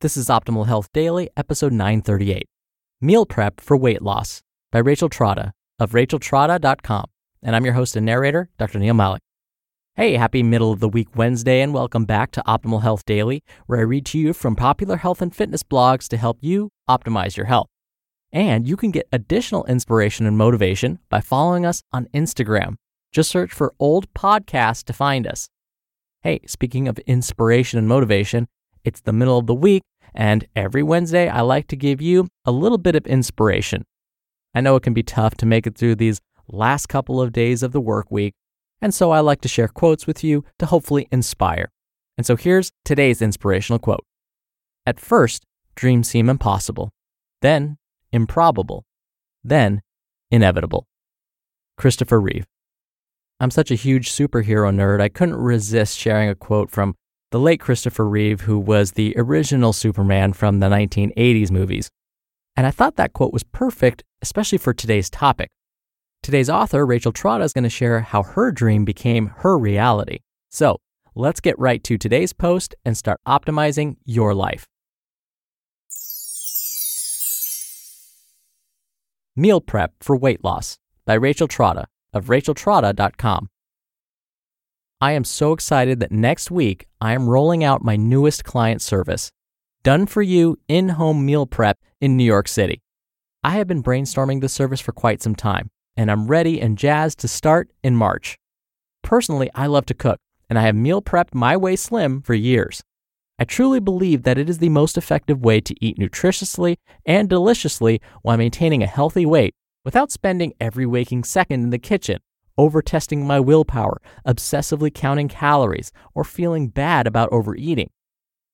This is Optimal Health Daily, episode 938, Meal Prep for Weight Loss by Rachel Trotta of racheltrotta.com. And I'm your host and narrator, Dr. Neil Malik. Hey, happy middle of the week Wednesday, and welcome back to Optimal Health Daily, where I read to you from popular health and fitness blogs to help you optimize your health. And you can get additional inspiration and motivation by following us on Instagram. Just search for Old Podcast to find us. Hey, speaking of inspiration and motivation, it's the middle of the week, and every Wednesday, I like to give you a little bit of inspiration. I know it can be tough to make it through these last couple of days of the work week, and so I like to share quotes with you to hopefully inspire. And so here's today's inspirational quote. At first, dreams seem impossible, then improbable, then inevitable. Christopher Reeve. I'm such a huge superhero nerd, I couldn't resist sharing a quote from the late Christopher Reeve, who was the original Superman from the 1980s movies. And I thought that quote was perfect, especially for today's topic. Today's author, Rachel Trotta, is going to share how her dream became her reality. So let's get right to today's post and start optimizing your life. Meal Prep for Weight Loss by Rachel Trotta of racheltrotta.com. I am so excited that next week I am rolling out my newest client service, done-for-you in-home meal prep in New York City. I have been brainstorming this service for quite some time, and I'm ready and jazzed to start in March. Personally, I love to cook, and I have meal prepped my way slim for years. I truly believe that it is the most effective way to eat nutritiously and deliciously while maintaining a healthy weight without spending every waking second in the kitchen, over-testing my willpower, obsessively counting calories, or feeling bad about overeating.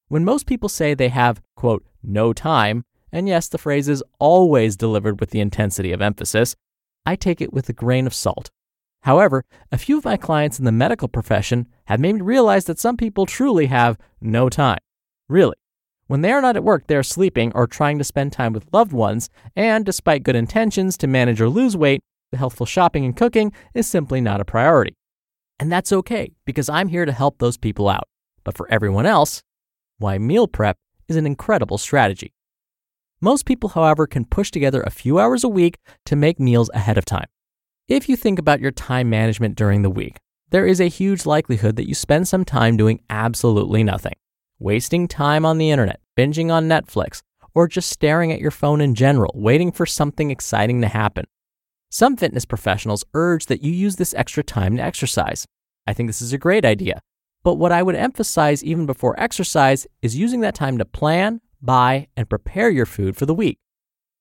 When most people say they have, quote, no time, and yes, the phrase is always delivered with the intensity of emphasis, I take it with a grain of salt. However, a few of my clients in the medical profession have made me realize that some people truly have no time. Really. When they are not at work, they are sleeping or trying to spend time with loved ones, and despite good intentions to manage or lose weight, the healthful shopping and cooking is simply not a priority. And that's okay, because I'm here to help those people out. But for everyone else, why meal prep is an incredible strategy. Most people, however, can push together a few hours a week to make meals ahead of time. If you think about your time management during the week, there is a huge likelihood that you spend some time doing absolutely nothing, wasting time on the internet, binging on Netflix, or just staring at your phone in general, waiting for something exciting to happen. Some fitness professionals urge that you use this extra time to exercise. I think this is a great idea. But what I would emphasize even before exercise is using that time to plan, buy, and prepare your food for the week.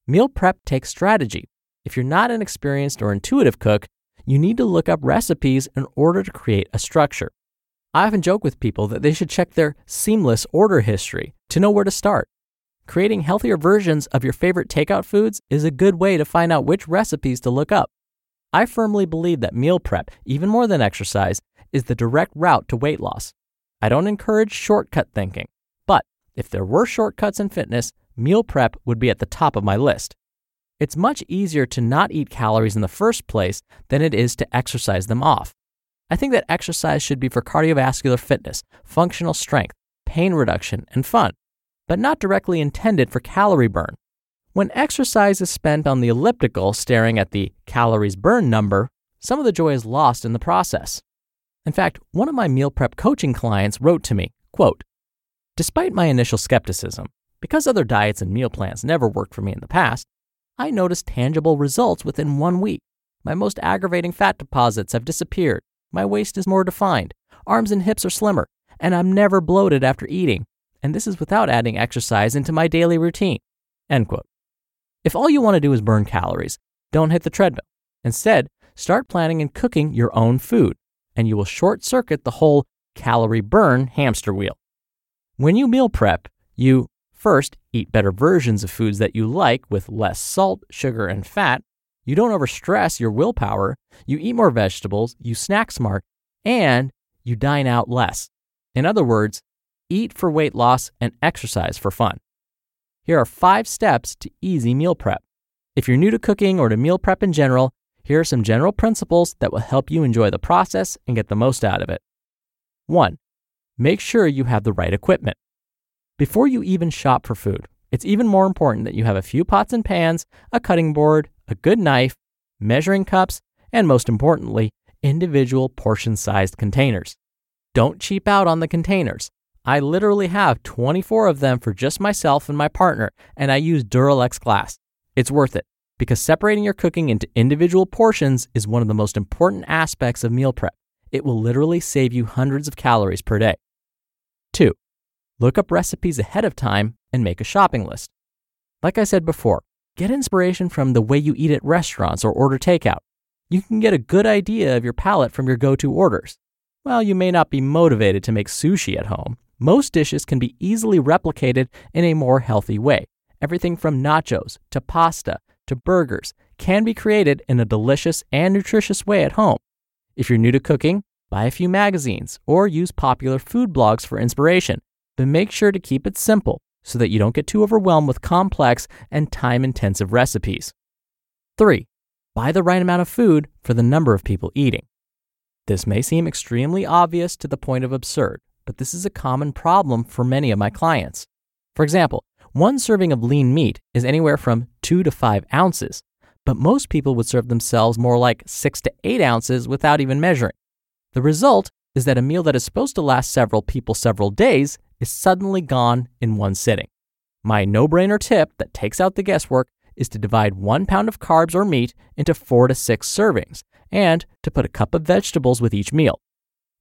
Meal prep takes strategy. If you're not an experienced or intuitive cook, you need to look up recipes in order to create a structure. I often joke with people that they should check their Seamless order history to know where to start. Creating healthier versions of your favorite takeout foods is a good way to find out which recipes to look up. I firmly believe that meal prep, even more than exercise, is the direct route to weight loss. I don't encourage shortcut thinking, but if there were shortcuts in fitness, meal prep would be at the top of my list. It's much easier to not eat calories in the first place than it is to exercise them off. I think that exercise should be for cardiovascular fitness, functional strength, pain reduction, and fun, but not directly intended for calorie burn. When exercise is spent on the elliptical staring at the calories burn number, some of the joy is lost in the process. In fact, one of my meal prep coaching clients wrote to me, quote, Despite my initial skepticism, because other diets and meal plans never worked for me in the past, I noticed tangible results within 1 week. My most aggravating fat deposits have disappeared, my waist is more defined, arms and hips are slimmer, and I'm never bloated after eating, and this is without adding exercise into my daily routine." End quote. If all you want to do is burn calories, don't hit the treadmill. Instead, start planning and cooking your own food, and you will short-circuit the whole calorie burn hamster wheel. When you meal prep, you first eat better versions of foods that you like with less salt, sugar, and fat. You don't overstress your willpower, you eat more vegetables, you snack smart, and you dine out less. In other words, eat for weight loss and exercise for fun. Here are 5 steps to easy meal prep. If you're new to cooking or to meal prep in general, here are some general principles that will help you enjoy the process and get the most out of it. 1. Make sure you have the right equipment. Before you even shop for food, it's even more important that you have a few pots and pans, a cutting board, a good knife, measuring cups, and most importantly, individual portion-sized containers. Don't cheap out on the containers. I literally have 24 of them for just myself and my partner, and I use Duralex glass. It's worth it, because separating your cooking into individual portions is one of the most important aspects of meal prep. It will literally save you hundreds of calories per day. 2. Look up recipes ahead of time and make a shopping list. Like I said before, get inspiration from the way you eat at restaurants or order takeout. You can get a good idea of your palate from your go-to orders. While you may not be motivated to make sushi at home, most dishes can be easily replicated in a more healthy way. Everything from nachos to pasta to burgers can be created in a delicious and nutritious way at home. If you're new to cooking, buy a few magazines or use popular food blogs for inspiration, but make sure to keep it simple so that you don't get too overwhelmed with complex and time-intensive recipes. 3. Buy the right amount of food for the number of people eating. This may seem extremely obvious to the point of absurd, but this is a common problem for many of my clients. For example, 1 serving of lean meat is anywhere from 2 to 5 ounces, but most people would serve themselves more like 6 to 8 ounces without even measuring. The result is that a meal that is supposed to last several people several days is suddenly gone in 1 sitting. My no-brainer tip that takes out the guesswork is to divide 1 pound of carbs or meat into 4 to 6 servings and to put a cup of vegetables with each meal.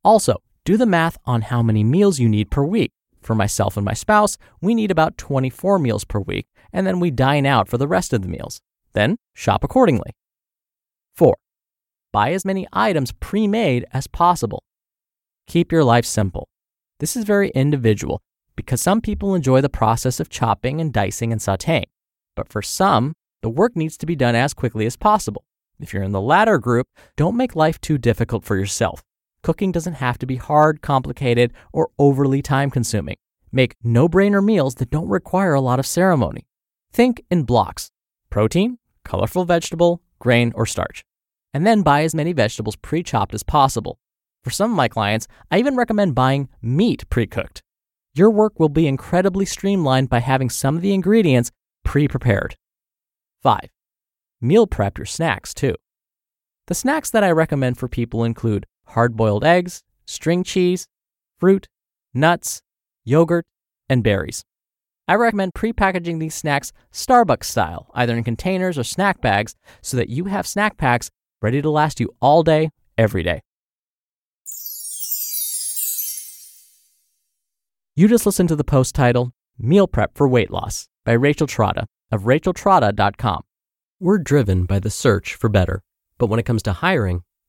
Also, do the math on how many meals you need per week. For myself and my spouse, we need about 24 meals per week, and then we dine out for the rest of the meals. Then shop accordingly. 4. Buy as many items pre-made as possible. Keep your life simple. This is very individual because some people enjoy the process of chopping and dicing and sauteing. But for some, the work needs to be done as quickly as possible. If you're in the latter group, don't make life too difficult for yourself. Cooking doesn't have to be hard, complicated, or overly time-consuming. Make no-brainer meals that don't require a lot of ceremony. Think in blocks: protein, colorful vegetable, grain, or starch. And then buy as many vegetables pre-chopped as possible. For some of my clients, I even recommend buying meat pre-cooked. Your work will be incredibly streamlined by having some of the ingredients pre-prepared. 5. Meal prep your snacks too. The snacks that I recommend for people include hard-boiled eggs, string cheese, fruit, nuts, yogurt, and berries. I recommend pre-packaging these snacks Starbucks style, either in containers or snack bags, so that you have snack packs ready to last you all day, every day. You just listened to the post titled Meal Prep for Weight Loss by Rachel Trotta of racheltrotta.com. We're driven by the search for better, but when it comes to hiring,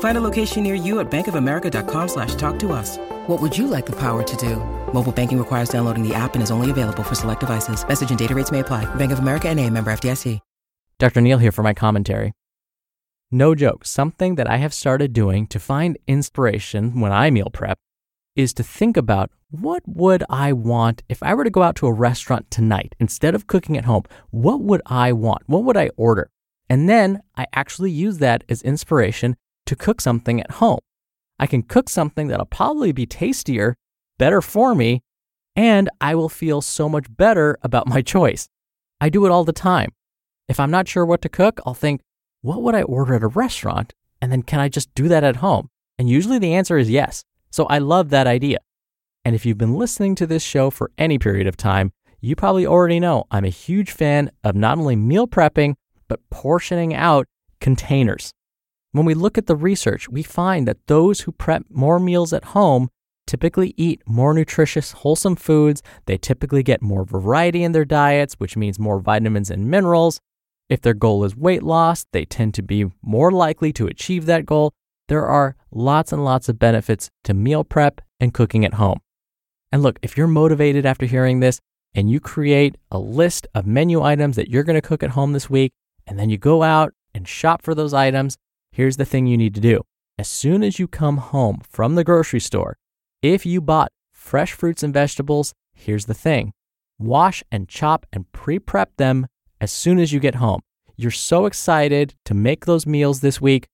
Find a location near you at bankofamerica.com/talktous. What would you like the power to do? Mobile banking requires downloading the app and is only available for select devices. Message and data rates may apply. Bank of America N.A., member FDIC. Dr. Neil here for my commentary. No joke, something that I have started doing to find inspiration when I meal prep is to think about, what would I want if I were to go out to a restaurant tonight instead of cooking at home? What would I want? What would I order? And then I actually use that as inspiration to cook something at home. I can cook something that'll probably be tastier, better for me, and I will feel so much better about my choice. I do it all the time. If I'm not sure what to cook, I'll think, what would I order at a restaurant? And then can I just do that at home? And usually the answer is yes. So I love that idea. And if you've been listening to this show for any period of time, you probably already know I'm a huge fan of not only meal prepping, but portioning out containers. When we look at the research, we find that those who prep more meals at home typically eat more nutritious, wholesome foods. They typically get more variety in their diets, which means more vitamins and minerals. If their goal is weight loss, they tend to be more likely to achieve that goal. There are lots and lots of benefits to meal prep and cooking at home. And look, if you're motivated after hearing this and you create a list of menu items that you're going to cook at home this week, and then you go out and shop for those items, here's the thing you need to do. As soon as you come home from the grocery store, if you bought fresh fruits and vegetables, here's the thing. Wash and chop and pre-prep them as soon as you get home. You're so excited to make those meals this week.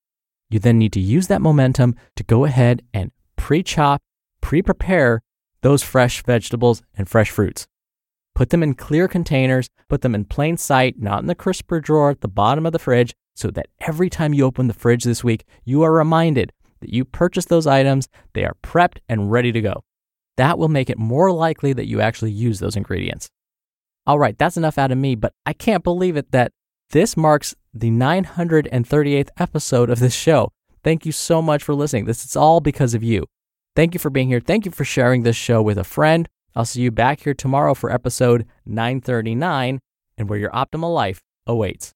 You then need to use that momentum to go ahead and pre-chop, pre-prepare those fresh vegetables and fresh fruits. Put them in clear containers, put them in plain sight, not in the crisper drawer at the bottom of the fridge, so that every time you open the fridge this week, you are reminded that you purchased those items, they are prepped and ready to go. That will make it more likely that you actually use those ingredients. All right, that's enough out of me, but I can't believe it that this marks the 938th episode of this show. Thank you so much for listening. This is all because of you. Thank you for being here. Thank you for sharing this show with a friend. I'll see you back here tomorrow for episode 939 and where your optimal life awaits.